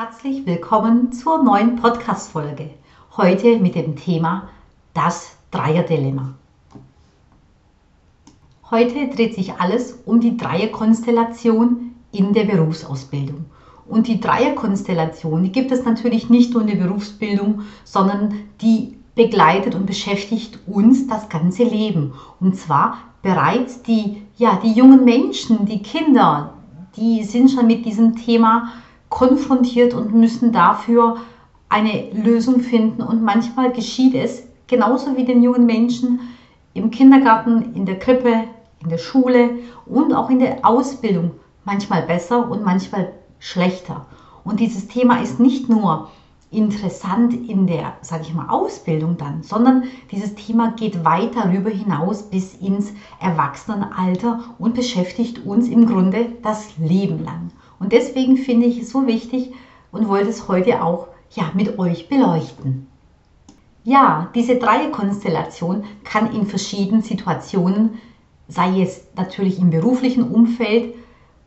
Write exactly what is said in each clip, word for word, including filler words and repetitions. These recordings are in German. Herzlich willkommen zur neuen Podcast-Folge. Heute mit dem Thema das Dreier-Dilemma. Heute dreht sich alles um die Dreier-Konstellation in der Berufsausbildung. Und die Dreier-Konstellation, die gibt es natürlich nicht nur in der Berufsbildung, sondern die begleitet und beschäftigt uns das ganze Leben. Und zwar bereits die, ja, die jungen Menschen, die Kinder, die sind schon mit diesem Thema konfrontiert und müssen dafür eine Lösung finden. Und manchmal geschieht es, genauso wie den jungen Menschen, im Kindergarten, in der Krippe, in der Schule und auch in der Ausbildung, manchmal besser und manchmal schlechter. Und dieses Thema ist nicht nur interessant in der, sage ich mal, Ausbildung dann, sondern dieses Thema geht weit darüber hinaus bis ins Erwachsenenalter und beschäftigt uns im Grunde das Leben lang. Und deswegen finde ich es so wichtig und wollte es heute auch ja, mit euch beleuchten. Ja, diese Dreierkonstellation kann in verschiedenen Situationen, sei es natürlich im beruflichen Umfeld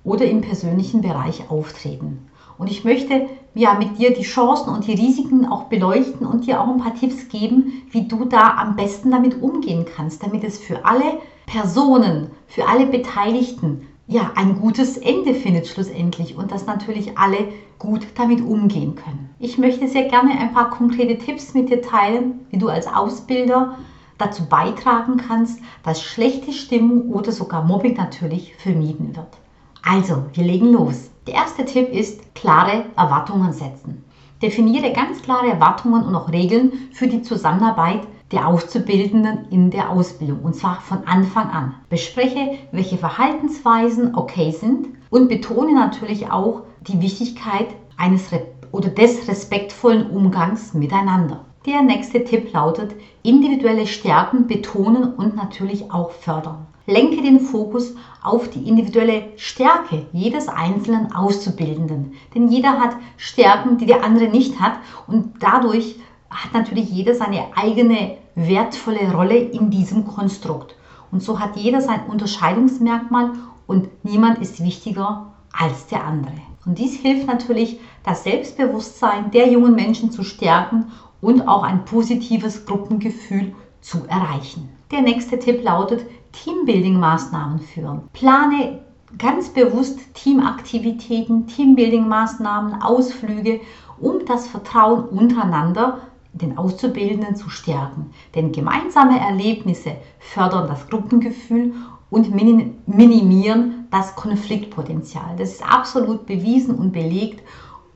oder im persönlichen Bereich, auftreten. Und ich möchte ja, mit dir die Chancen und die Risiken auch beleuchten und dir auch ein paar Tipps geben, wie du da am besten damit umgehen kannst, damit es für alle Personen, für alle Beteiligten ja, ein gutes Ende findet schlussendlich und dass natürlich alle gut damit umgehen können. Ich möchte sehr gerne ein paar konkrete Tipps mit dir teilen, wie du als Ausbilder dazu beitragen kannst, dass schlechte Stimmung oder sogar Mobbing natürlich vermieden wird. Also, wir legen los. Der erste Tipp ist, klare Erwartungen setzen. Definiere ganz klare Erwartungen und auch Regeln für die Zusammenarbeit der Auszubildenden in der Ausbildung, und zwar von Anfang an. Bespreche, welche Verhaltensweisen okay sind und betone natürlich auch die Wichtigkeit eines oder des respektvollen Umgangs miteinander. Der nächste Tipp lautet, individuelle Stärken betonen und natürlich auch fördern. Lenke den Fokus auf die individuelle Stärke jedes einzelnen Auszubildenden, denn jeder hat Stärken, die der andere nicht hat, und dadurch hat natürlich jeder seine eigene wertvolle Rolle in diesem Konstrukt. Und so hat jeder sein Unterscheidungsmerkmal und niemand ist wichtiger als der andere. Und dies hilft natürlich, das Selbstbewusstsein der jungen Menschen zu stärken und auch ein positives Gruppengefühl zu erreichen. Der nächste Tipp lautet, Teambuilding-Maßnahmen führen. Plane ganz bewusst Teamaktivitäten, Teambuilding-Maßnahmen, Ausflüge, um das Vertrauen untereinander den Auszubildenden zu stärken. Denn gemeinsame Erlebnisse fördern das Gruppengefühl und minimieren das Konfliktpotenzial. Das ist absolut bewiesen und belegt,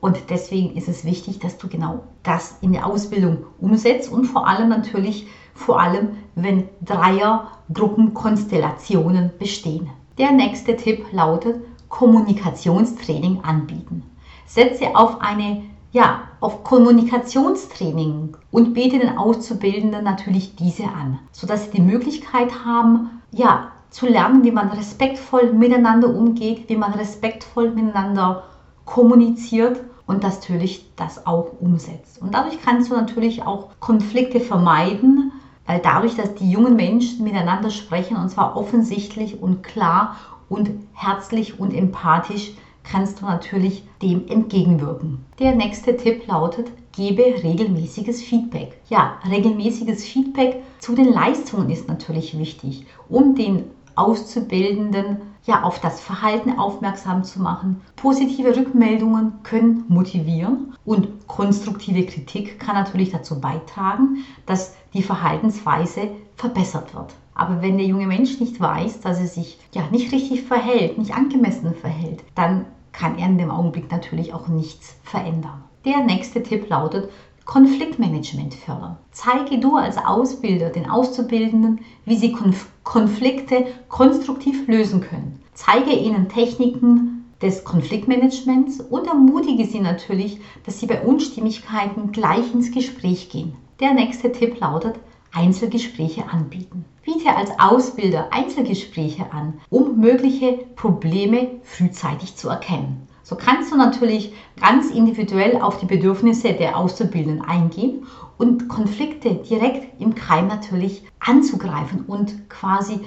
und deswegen ist es wichtig, dass du genau das in der Ausbildung umsetzt und vor allem natürlich, vor allem wenn Dreiergruppenkonstellationen bestehen. Der nächste Tipp lautet, Kommunikationstraining anbieten. Setze auf eine Ja, auf Kommunikationstraining und biete den Auszubildenden natürlich diese an, sodass sie die Möglichkeit haben, ja, zu lernen, wie man respektvoll miteinander umgeht, wie man respektvoll miteinander kommuniziert und das natürlich das auch umsetzt. Und dadurch kannst du natürlich auch Konflikte vermeiden, weil dadurch, dass die jungen Menschen miteinander sprechen, und zwar offensichtlich und klar und herzlich und empathisch, kannst du natürlich dem entgegenwirken. Der nächste Tipp lautet, gebe regelmäßiges Feedback. Ja, regelmäßiges Feedback zu den Leistungen ist natürlich wichtig, um den Auszubildenden ja auf das Verhalten aufmerksam zu machen. Positive Rückmeldungen können motivieren und konstruktive Kritik kann natürlich dazu beitragen, dass die Verhaltensweise verbessert wird. Aber wenn der junge Mensch nicht weiß, dass er sich ja nicht richtig verhält, nicht angemessen verhält, dann kann er in dem Augenblick natürlich auch nichts verändern. Der nächste Tipp lautet, Konfliktmanagement fördern. Zeige du als Ausbilder den Auszubildenden, wie sie Konf- Konflikte konstruktiv lösen können. Zeige ihnen Techniken des Konfliktmanagements und ermutige sie natürlich, dass sie bei Unstimmigkeiten gleich ins Gespräch gehen. Der nächste Tipp lautet, Einzelgespräche anbieten. Biete als Ausbilder Einzelgespräche an, um mögliche Probleme frühzeitig zu erkennen. So kannst du natürlich ganz individuell auf die Bedürfnisse der Auszubildenden eingehen und Konflikte direkt im Keim natürlich anzugreifen und quasi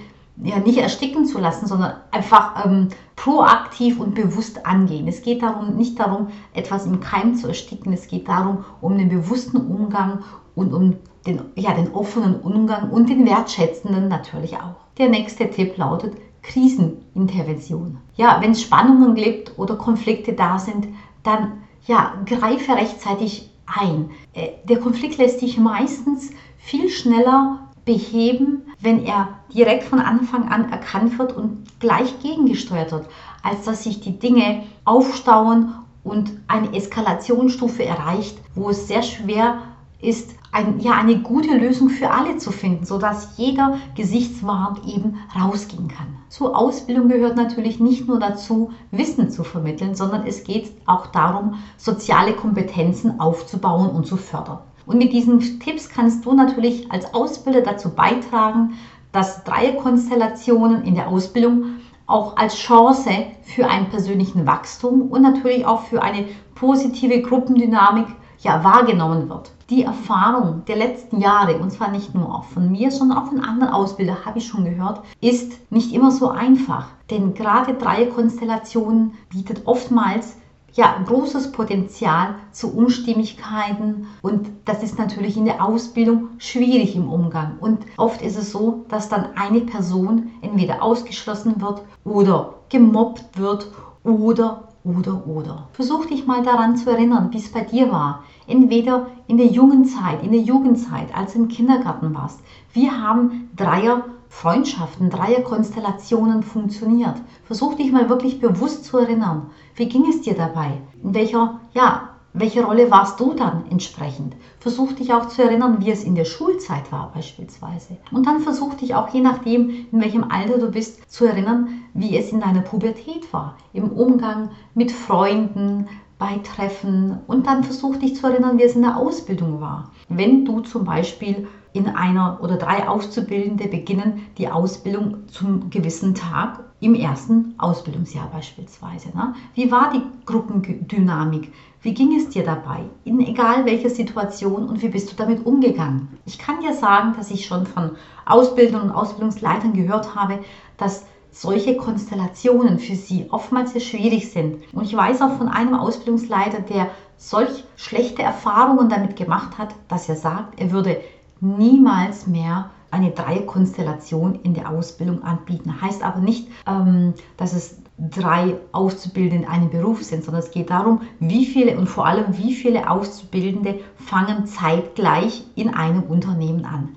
ja, nicht ersticken zu lassen, sondern einfach ähm, proaktiv und bewusst angehen. Es geht darum, nicht darum, etwas im Keim zu ersticken, es geht darum, um den bewussten Umgang und um den, ja, den offenen Umgang und den wertschätzenden natürlich auch. Der nächste Tipp lautet Krisenintervention. Ja, wenn es Spannungen gibt oder Konflikte da sind, dann ja, greife rechtzeitig ein. Der Konflikt lässt sich meistens viel schneller beheben, wenn er direkt von Anfang an erkannt wird und gleich gegengesteuert wird, als dass sich die Dinge aufstauen und eine Eskalationsstufe erreicht, wo es sehr schwer ist, ein, ja, eine gute Lösung für alle zu finden, sodass jeder gesichtswahrend eben rausgehen kann. Zur Ausbildung gehört natürlich nicht nur dazu, Wissen zu vermitteln, sondern es geht auch darum, soziale Kompetenzen aufzubauen und zu fördern. Und mit diesen Tipps kannst du natürlich als Ausbilder dazu beitragen, dass Dreier-Konstellationen in der Ausbildung auch als Chance für einen persönlichen Wachstum und natürlich auch für eine positive Gruppendynamik ja, wahrgenommen wird. Die Erfahrung der letzten Jahre, und zwar nicht nur auch von mir, sondern auch von anderen Ausbildern, habe ich schon gehört, ist nicht immer so einfach. Denn gerade Dreier-Konstellationen bietet oftmals ja, großes Potenzial zu Unstimmigkeiten und das ist natürlich in der Ausbildung schwierig im Umgang. Und oft ist es so, dass dann eine Person entweder ausgeschlossen wird oder gemobbt wird oder, oder, oder. Versuch dich mal daran zu erinnern, wie es bei dir war. Entweder in der jungen Zeit, in der Jugendzeit, als du im Kindergarten warst. Wir haben Dreier Freundschaften, Dreierkonstellationen funktioniert. Versuch dich mal wirklich bewusst zu erinnern. Wie ging es dir dabei? In welcher, ja, welche Rolle warst du dann entsprechend? Versuch dich auch zu erinnern, wie es in der Schulzeit war beispielsweise. Und dann versuch dich auch, je nachdem, in welchem Alter du bist, zu erinnern, wie es in deiner Pubertät war. Im Umgang mit Freunden, bei Treffen. Und dann versuch dich zu erinnern, wie es in der Ausbildung war. Wenn du zum Beispiel in einer oder drei Auszubildende beginnen die Ausbildung zum gewissen Tag im ersten Ausbildungsjahr beispielsweise. Ne? Wie war die Gruppendynamik? Wie ging es dir dabei? In egal welcher Situation und wie bist du damit umgegangen? Ich kann dir sagen, dass ich schon von Ausbildern und Ausbildungsleitern gehört habe, dass solche Konstellationen für sie oftmals sehr schwierig sind. Und ich weiß auch von einem Ausbildungsleiter, der solch schlechte Erfahrungen damit gemacht hat, dass er sagt, er würde niemals mehr eine Dreierkonstellation in der Ausbildung anbieten. Heißt aber nicht, ähm, dass es drei Auszubildende in einem Beruf sind, sondern es geht darum, wie viele und vor allem wie viele Auszubildende fangen zeitgleich in einem Unternehmen an.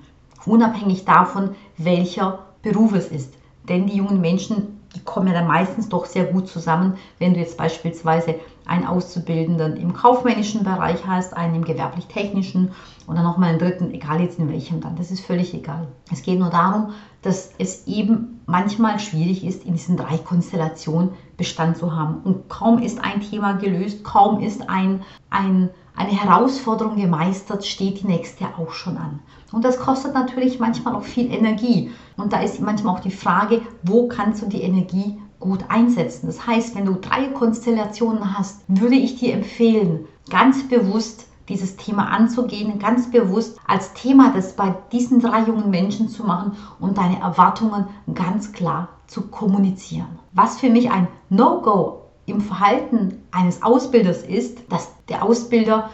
Unabhängig davon, welcher Beruf es ist. Denn die jungen Menschen, die kommen ja dann meistens doch sehr gut zusammen, wenn du jetzt beispielsweise einen Auszubildenden im kaufmännischen Bereich hast, einen im gewerblich-technischen und dann nochmal einen dritten, egal jetzt in welchem dann, das ist völlig egal. Es geht nur darum, dass es eben manchmal schwierig ist, in diesen drei Konstellationen Bestand zu haben. Und kaum ist ein Thema gelöst, kaum ist ein, ein, eine Herausforderung gemeistert, steht die nächste auch schon an. Und das kostet natürlich manchmal auch viel Energie. Und da ist manchmal auch die Frage, wo kannst du die Energie gut einsetzen. Das heißt, wenn du drei Konstellationen hast, würde ich dir empfehlen, ganz bewusst dieses Thema anzugehen, ganz bewusst als Thema das bei diesen drei jungen Menschen zu machen und deine Erwartungen ganz klar zu kommunizieren. Was für mich ein No-Go im Verhalten eines Ausbilders ist, dass der Ausbilder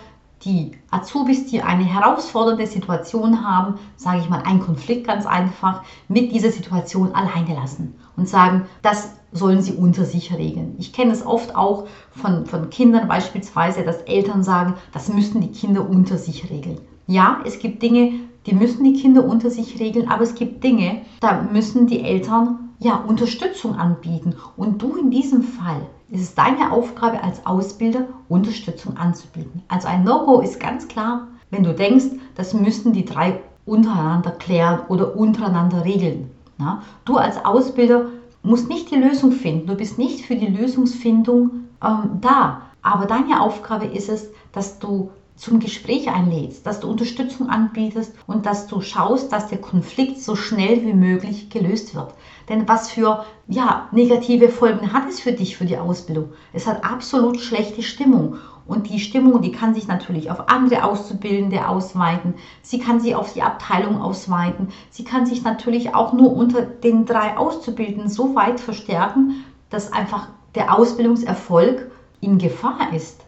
die Azubis, die eine herausfordernde Situation haben, sage ich mal, einen Konflikt ganz einfach, mit dieser Situation alleine lassen und sagen, das sollen sie unter sich regeln. Ich kenne es oft auch von, von Kindern beispielsweise, dass Eltern sagen, das müssen die Kinder unter sich regeln. Ja, es gibt Dinge, die müssen die Kinder unter sich regeln, aber es gibt Dinge, da müssen die Eltern ja Unterstützung anbieten. Und du in diesem Fall, es ist deine Aufgabe als Ausbilder, Unterstützung anzubieten. Also ein No-Go ist ganz klar, wenn du denkst, das müssen die drei untereinander klären oder untereinander regeln. Na? Du als Ausbilder musst nicht die Lösung finden, du bist nicht für die Lösungsfindung ähm, da. Aber deine Aufgabe ist es, dass du zum Gespräch einlädst, dass du Unterstützung anbietest und dass du schaust, dass der Konflikt so schnell wie möglich gelöst wird. Denn was für ja, negative Folgen hat es für dich, für die Ausbildung? Es hat absolut schlechte Stimmung. Und die Stimmung, die kann sich natürlich auf andere Auszubildende ausweiten. Sie kann sich auf die Abteilung ausweiten. Sie kann sich natürlich auch nur unter den drei Auszubildenden so weit verstärken, dass einfach der Ausbildungserfolg in Gefahr ist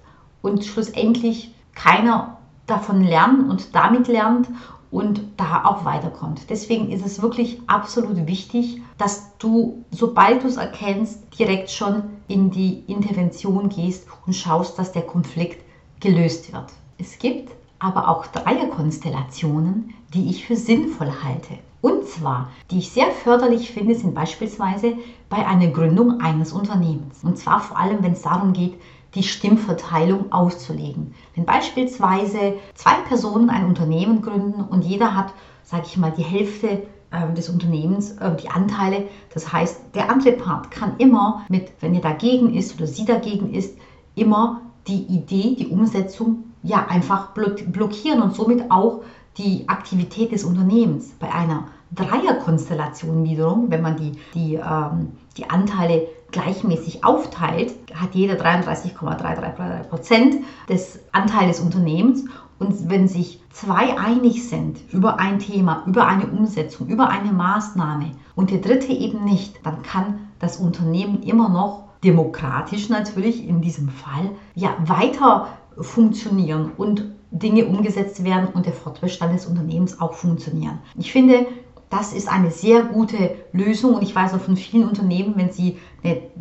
und schlussendlich keiner davon lernt und damit lernt und da auch weiterkommt. Deswegen ist es wirklich absolut wichtig, dass du, sobald du es erkennst, direkt schon in die Intervention gehst und schaust, dass der Konflikt gelöst wird. Es gibt aber auch Dreier-Konstellationen, die ich für sinnvoll halte. Und zwar, die ich sehr förderlich finde, sind beispielsweise bei einer Gründung eines Unternehmens. Und zwar vor allem, wenn es darum geht, die Stimmverteilung auszulegen. Wenn beispielsweise zwei Personen ein Unternehmen gründen und jeder hat, sage ich mal, die Hälfte äh, des Unternehmens, äh, die Anteile, das heißt, der andere Part kann immer mit, wenn er dagegen ist oder sie dagegen ist, immer die Idee, die Umsetzung ja einfach blockieren und somit auch die Aktivität des Unternehmens. Bei einer Dreierkonstellation wiederum, wenn man die, die, ähm, die Anteile gleichmäßig aufteilt, hat jeder dreiunddreißig Komma drei drei Prozent des Anteils des Unternehmens. Und wenn sich zwei einig sind über ein Thema, über eine Umsetzung, über eine Maßnahme und der dritte eben nicht, dann kann das Unternehmen immer noch demokratisch natürlich in diesem Fall ja weiter funktionieren und Dinge umgesetzt werden und der Fortbestand des Unternehmens auch funktionieren. Ich finde, das ist eine sehr gute Lösung und ich weiß auch von vielen Unternehmen, wenn sie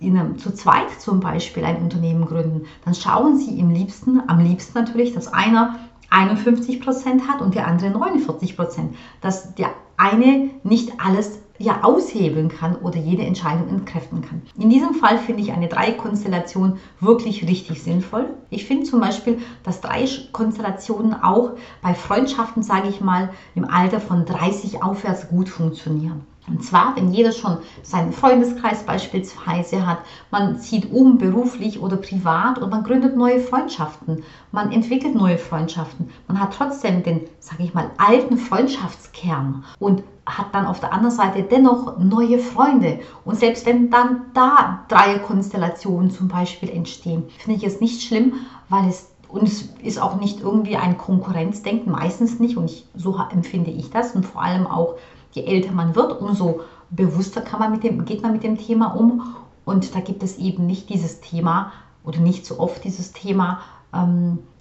in einem, zu zweit zum Beispiel ein Unternehmen gründen, dann schauen sie im liebsten, am liebsten natürlich, dass einer einundfünfzig Prozent hat und der andere neunundvierzig Prozent, dass der eine nicht alles ja aushebeln kann oder jede Entscheidung entkräften kann. In diesem Fall finde ich eine Dreierkonstellation wirklich richtig sinnvoll. Ich finde zum Beispiel, dass Dreierkonstellationen auch bei Freundschaften, sage ich mal, im Alter von dreißig aufwärts gut funktionieren. Und zwar, wenn jeder schon seinen Freundeskreis beispielsweise hat, man zieht um beruflich oder privat und man gründet neue Freundschaften, man entwickelt neue Freundschaften, man hat trotzdem den, sage ich mal, alten Freundschaftskern und hat dann auf der anderen Seite dennoch neue Freunde. Und selbst wenn dann da Dreierkonstellationen zum Beispiel entstehen, finde ich es nicht schlimm, weil es und es ist auch nicht irgendwie ein Konkurrenzdenken, meistens nicht und ich, so empfinde ich das und vor allem auch je älter man wird, umso bewusster kann man mit dem, geht man mit dem Thema um. Und da gibt es eben nicht dieses Thema oder nicht so oft dieses Thema,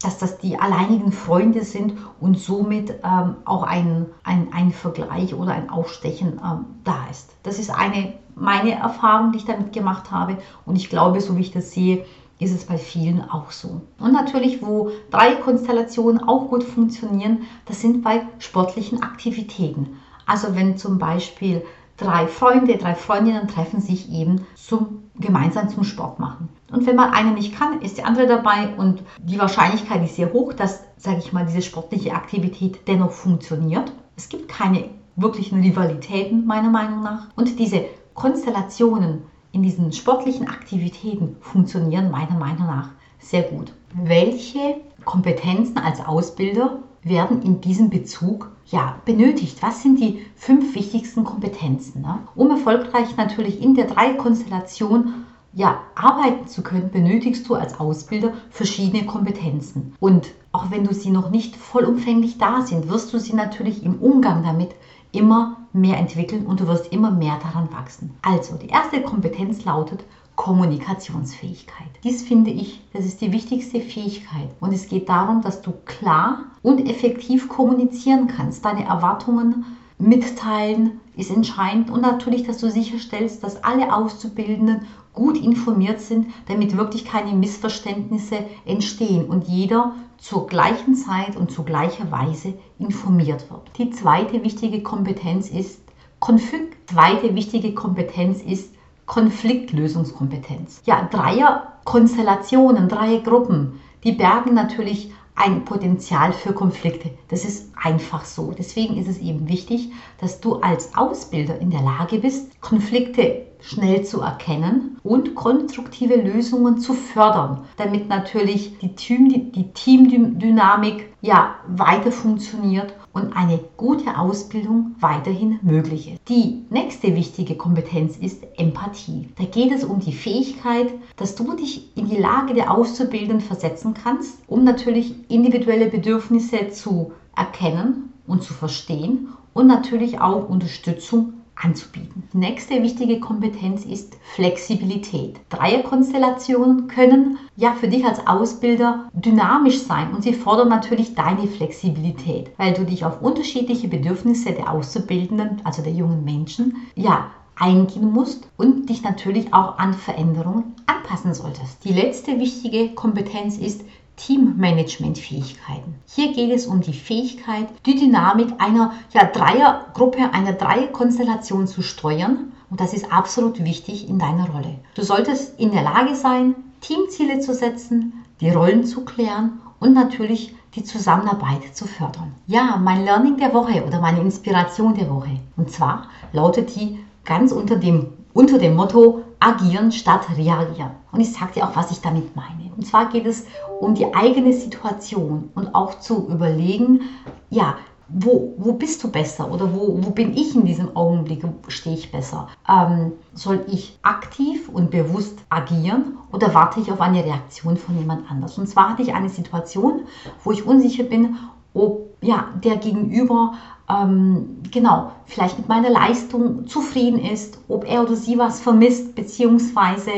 dass das die alleinigen Freunde sind und somit auch ein, ein, ein Vergleich oder ein Aufstechen da ist. Das ist eine, meine Erfahrung, die ich damit gemacht habe. Und ich glaube, so wie ich das sehe, ist es bei vielen auch so. Und natürlich, wo drei Konstellationen auch gut funktionieren, das sind bei sportlichen Aktivitäten. Also wenn zum Beispiel drei Freunde, drei Freundinnen treffen sich eben zum, gemeinsam zum Sport machen. Und wenn mal eine nicht kann, ist die andere dabei und die Wahrscheinlichkeit ist sehr hoch, dass, sage ich mal, diese sportliche Aktivität dennoch funktioniert. Es gibt keine wirklichen Rivalitäten, meiner Meinung nach. Und diese Konstellationen in diesen sportlichen Aktivitäten funktionieren meiner Meinung nach sehr gut. Welche Kompetenzen als Ausbilder werden in diesem Bezug ja benötigt? Was sind die fünf wichtigsten Kompetenzen, ne? Um erfolgreich natürlich in der Dreierkonstellation ja arbeiten zu können, benötigst du als Ausbilder verschiedene Kompetenzen. Und auch wenn du sie noch nicht vollumfänglich da sind, wirst du sie natürlich im Umgang damit immer mehr entwickeln und du wirst immer mehr daran wachsen. Also die erste Kompetenz lautet Kommunikationsfähigkeit. Dies finde ich, das ist die wichtigste Fähigkeit. Und es geht darum, dass du klar und effektiv kommunizieren kannst. Deine Erwartungen mitteilen ist entscheidend und natürlich, dass du sicherstellst, dass alle Auszubildenden gut informiert sind, damit wirklich keine Missverständnisse entstehen und jeder zur gleichen Zeit und zu gleicher Weise informiert wird. Die zweite wichtige Kompetenz ist Konflikt. Zweite wichtige Kompetenz ist Konfliktlösungskompetenz. Ja, Dreierkonstellationen, Dreiergruppen, die bergen natürlich ein Potenzial für Konflikte. Das ist einfach so. Deswegen ist es eben wichtig, dass du als Ausbilder in der Lage bist, Konflikte schnell zu erkennen und konstruktive Lösungen zu fördern, damit natürlich die Team, die, die Teamdynamik ja weiter funktioniert und eine gute Ausbildung weiterhin möglich ist. Die nächste wichtige Kompetenz ist Empathie. Da geht es um die Fähigkeit, dass du dich in die Lage der Auszubildenden versetzen kannst, um natürlich individuelle Bedürfnisse zu erkennen und zu verstehen und natürlich auch Unterstützung anzubieten. Die nächste wichtige Kompetenz ist Flexibilität. Dreier-Konstellationen können ja für dich als Ausbilder dynamisch sein und sie fordern natürlich deine Flexibilität, weil du dich auf unterschiedliche Bedürfnisse der Auszubildenden, also der jungen Menschen, ja, eingehen musst und dich natürlich auch an Veränderungen anpassen solltest. Die letzte wichtige Kompetenz ist Teammanagementfähigkeiten. Hier geht es um die Fähigkeit, die Dynamik einer ja, Dreiergruppe, einer Dreierkonstellation zu steuern. Und das ist absolut wichtig in deiner Rolle. Du solltest in der Lage sein, Teamziele zu setzen, die Rollen zu klären und natürlich die Zusammenarbeit zu fördern. Ja, mein Learning der Woche oder meine Inspiration der Woche. Und zwar lautet die ganz unter dem, unter dem Motto agieren statt reagieren. Und ich sage dir auch, was ich damit meine. Und zwar geht es um die eigene Situation und auch zu überlegen, ja, wo, wo bist du besser oder wo, wo bin ich in diesem Augenblick, stehe ich besser? Ähm, soll ich aktiv und bewusst agieren oder warte ich auf eine Reaktion von jemand anders? Und zwar hatte ich eine Situation, wo ich unsicher bin, ob ja, der Gegenüber ähm, genau, vielleicht mit meiner Leistung zufrieden ist, ob er oder sie was vermisst, beziehungsweise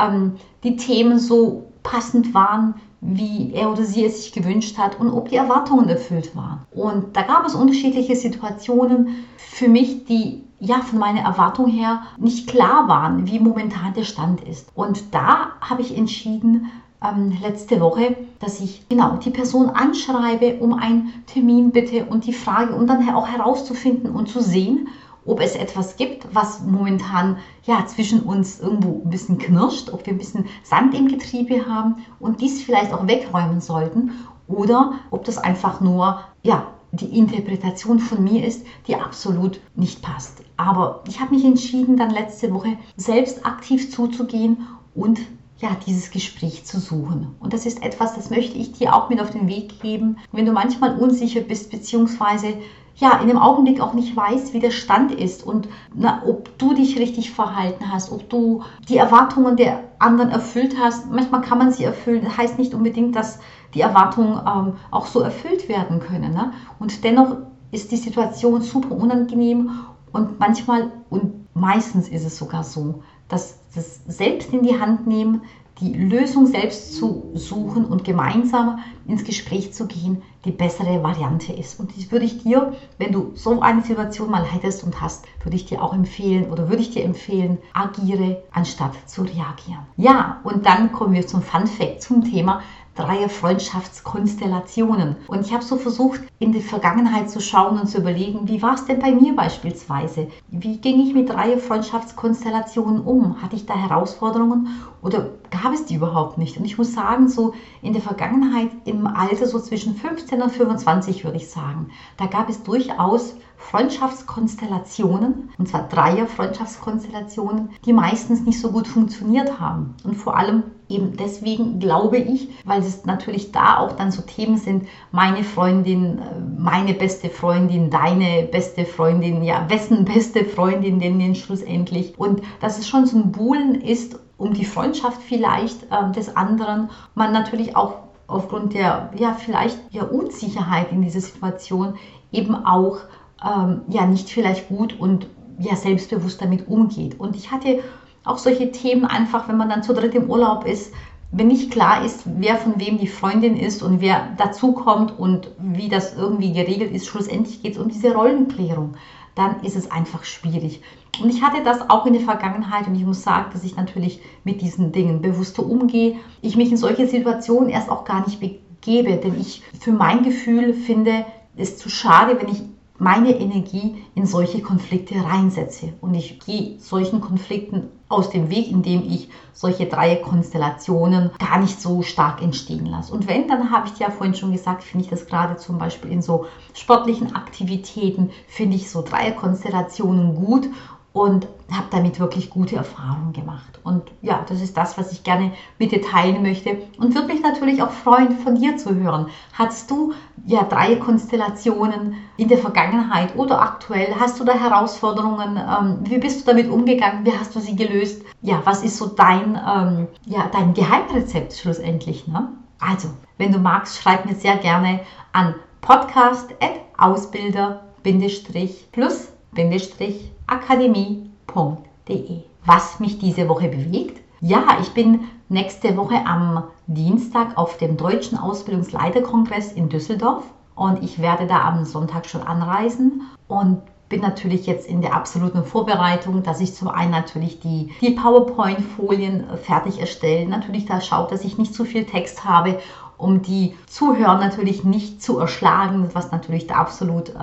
ähm, die Themen so passend waren, wie er oder sie es sich gewünscht hat und ob die Erwartungen erfüllt waren. Und da gab es unterschiedliche Situationen für mich, die ja von meiner Erwartung her nicht klar waren, wie momentan der Stand ist. Und da habe ich entschieden, Ähm, letzte Woche, dass ich genau die Person anschreibe um einen Termin bitte und die Frage, um dann auch herauszufinden und zu sehen, ob es etwas gibt, was momentan ja zwischen uns irgendwo ein bisschen knirscht, ob wir ein bisschen Sand im Getriebe haben und dies vielleicht auch wegräumen sollten oder ob das einfach nur ja die Interpretation von mir ist, die absolut nicht passt. Aber ich habe mich entschieden, dann letzte Woche selbst aktiv zuzugehen und ja, dieses Gespräch zu suchen. Und das ist etwas, das möchte ich dir auch mit auf den Weg geben. Wenn du manchmal unsicher bist, beziehungsweise ja, in dem Augenblick auch nicht weißt, wie der Stand ist und na, ob du dich richtig verhalten hast, ob du die Erwartungen der anderen erfüllt hast. Manchmal kann man sie erfüllen. Das heißt nicht unbedingt, dass die Erwartungen ähm, auch so erfüllt werden können. Ne? Und dennoch ist die Situation super unangenehm und manchmal und meistens ist es sogar so, dass das selbst in die Hand nehmen, die Lösung selbst zu suchen und gemeinsam ins Gespräch zu gehen, die bessere Variante ist. Und das würde ich dir, wenn du so eine Situation mal hättest und hast, würde ich dir auch empfehlen oder würde ich dir empfehlen, agiere anstatt zu reagieren. Ja, und dann kommen wir zum Fun Fact, zum Thema Dreier-Freundschaftskonstellationen. Und ich habe so versucht, in die Vergangenheit zu schauen und zu überlegen, wie war es denn bei mir beispielsweise? Wie ging ich mit Dreier-Freundschaftskonstellationen um? Hatte ich da Herausforderungen oder gab es die überhaupt nicht? Und ich muss sagen, so in der Vergangenheit, im Alter so zwischen fünfzehn und fünfundzwanzig würde ich sagen, da gab es durchaus Freundschaftskonstellationen, und zwar Dreier-Freundschaftskonstellationen, die meistens nicht so gut funktioniert haben. Und vor allem eben deswegen, glaube ich, weil es natürlich da auch dann so Themen sind, meine Freundin, meine beste Freundin, deine beste Freundin, ja, wessen beste Freundin denn, denn schlussendlich. Und dass es schon so ein Buhlen ist, um die Freundschaft vielleicht äh, des anderen, man natürlich auch aufgrund der, ja, vielleicht ja, Unsicherheit in dieser Situation eben auch Ähm, ja nicht vielleicht gut und ja selbstbewusst damit umgeht. Und ich hatte auch solche Themen einfach, wenn man dann zu dritt im Urlaub ist, wenn nicht klar ist, wer von wem die Freundin ist und wer dazukommt und wie das irgendwie geregelt ist, schlussendlich geht es um diese Rollenklärung, dann ist es einfach schwierig. Und ich hatte das auch in der Vergangenheit und ich muss sagen, dass ich natürlich mit diesen Dingen bewusster umgehe, ich mich in solche Situationen erst auch gar nicht begebe, denn ich für mein Gefühl finde, es ist zu schade, wenn ich meine Energie in solche Konflikte reinsetze. Und ich gehe solchen Konflikten aus dem Weg, indem ich solche Dreierkonstellationen gar nicht so stark entstehen lasse. Und wenn, dann habe ich dir ja vorhin schon gesagt, finde ich das gerade zum Beispiel in so sportlichen Aktivitäten, finde ich so Dreierkonstellationen gut. Und habe damit wirklich gute Erfahrungen gemacht. Und ja, das ist das, was ich gerne mit dir teilen möchte. Und würde mich natürlich auch freuen, von dir zu hören. Hattest du ja Dreier-Konstellationen in der Vergangenheit oder aktuell? Hast du da Herausforderungen? Ähm, wie bist du damit umgegangen? Wie hast du sie gelöst? Ja, was ist so dein, ähm, ja, dein Geheimrezept schlussendlich, ne? Also, wenn du magst, schreib mir sehr gerne an podcast at ausbilder-plus-akademie punkt de. Was mich diese Woche bewegt? Ja, ich bin nächste Woche am Dienstag auf dem Deutschen Ausbildungsleiterkongress in Düsseldorf und ich werde da am Sonntag schon anreisen und bin natürlich jetzt in der absoluten Vorbereitung, dass ich zum einen natürlich die, die PowerPoint-Folien fertig erstelle, natürlich da schaue, dass ich nicht zu viel Text habe, um die Zuhörer natürlich nicht zu erschlagen, was natürlich da absolut äh,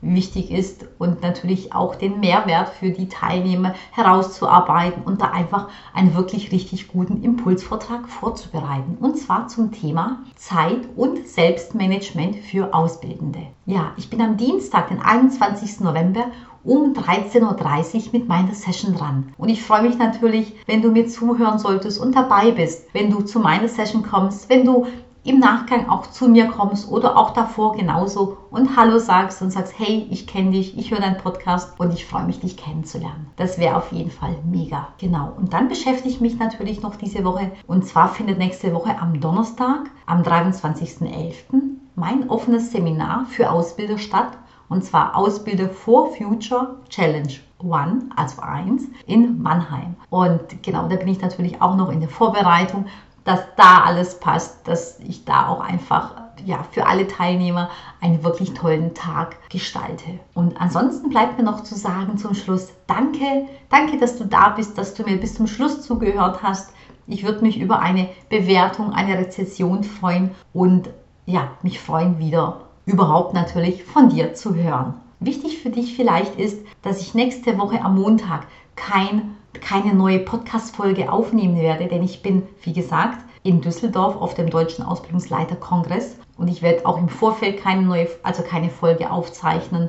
wichtig ist, und natürlich auch den Mehrwert für die Teilnehmer herauszuarbeiten und da einfach einen wirklich richtig guten Impulsvortrag vorzubereiten. Und zwar zum Thema Zeit und Selbstmanagement für Ausbildende. Ja, ich bin am Dienstag, den einundzwanzigsten November, um dreizehn Uhr dreißig mit meiner Session dran. Und ich freue mich natürlich, wenn du mir zuhören solltest und dabei bist, wenn du zu meiner Session kommst, wenn du im Nachgang auch zu mir kommst oder auch davor genauso und Hallo sagst und sagst, hey, ich kenne dich, ich höre deinen Podcast und ich freue mich, dich kennenzulernen. Das wäre auf jeden Fall mega. Genau. Und dann beschäftige ich mich natürlich noch diese Woche, und zwar findet nächste Woche am Donnerstag, am dreiundzwanzigsten elften, mein offenes Seminar für Ausbilder statt. Und zwar Ausbilder for Future Challenge eins, also eins, in Mannheim. Und genau, da bin ich natürlich auch noch in der Vorbereitung, dass da alles passt, dass ich da auch einfach ja, für alle Teilnehmer einen wirklich tollen Tag gestalte. Und ansonsten bleibt mir noch zu sagen zum Schluss, danke, danke, dass du da bist, dass du mir bis zum Schluss zugehört hast. Ich würde mich über eine Bewertung, eine Rezension freuen und ja, mich freuen wieder überhaupt natürlich von dir zu hören. Wichtig für dich vielleicht ist, dass ich nächste Woche am Montag kein, keine neue Podcast-Folge aufnehmen werde, denn ich bin, wie gesagt, in Düsseldorf auf dem Deutschen Ausbildungsleiterkongress und ich werde auch im Vorfeld keine neue, also keine Folge aufzeichnen.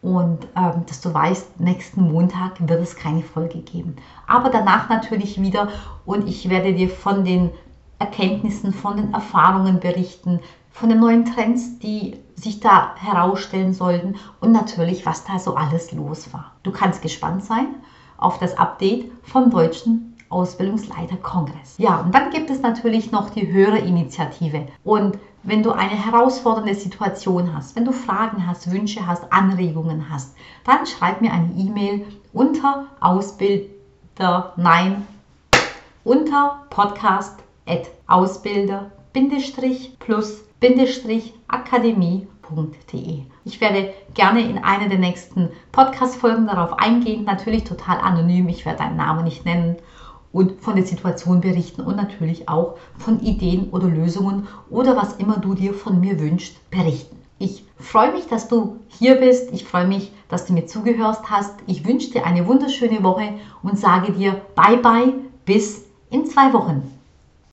Und ähm, dass du weißt, nächsten Montag wird es keine Folge geben. Aber danach natürlich wieder, und ich werde dir von den Erkenntnissen, von den Erfahrungen berichten, von den neuen Trends, die sich da herausstellen sollten und natürlich, was da so alles los war. Du kannst gespannt sein auf das Update vom Deutschen Ausbildungsleiterkongress. Ja, und dann gibt es natürlich noch die Hörerinitiative. Und wenn du eine herausfordernde Situation hast, wenn du Fragen hast, Wünsche hast, Anregungen hast, dann schreib mir eine E-Mail unter Ausbilder, nein, unter podcast at ausbilder-plus-akademie punkt de. Ich werde gerne in einer der nächsten Podcast-Folgen darauf eingehen, natürlich total anonym, ich werde deinen Namen nicht nennen, und von der Situation berichten und natürlich auch von Ideen oder Lösungen oder was immer du dir von mir wünschst, berichten. Ich freue mich, dass du hier bist, ich freue mich, dass du mir zugehört hast, ich wünsche dir eine wunderschöne Woche und sage dir Bye Bye bis in zwei Wochen.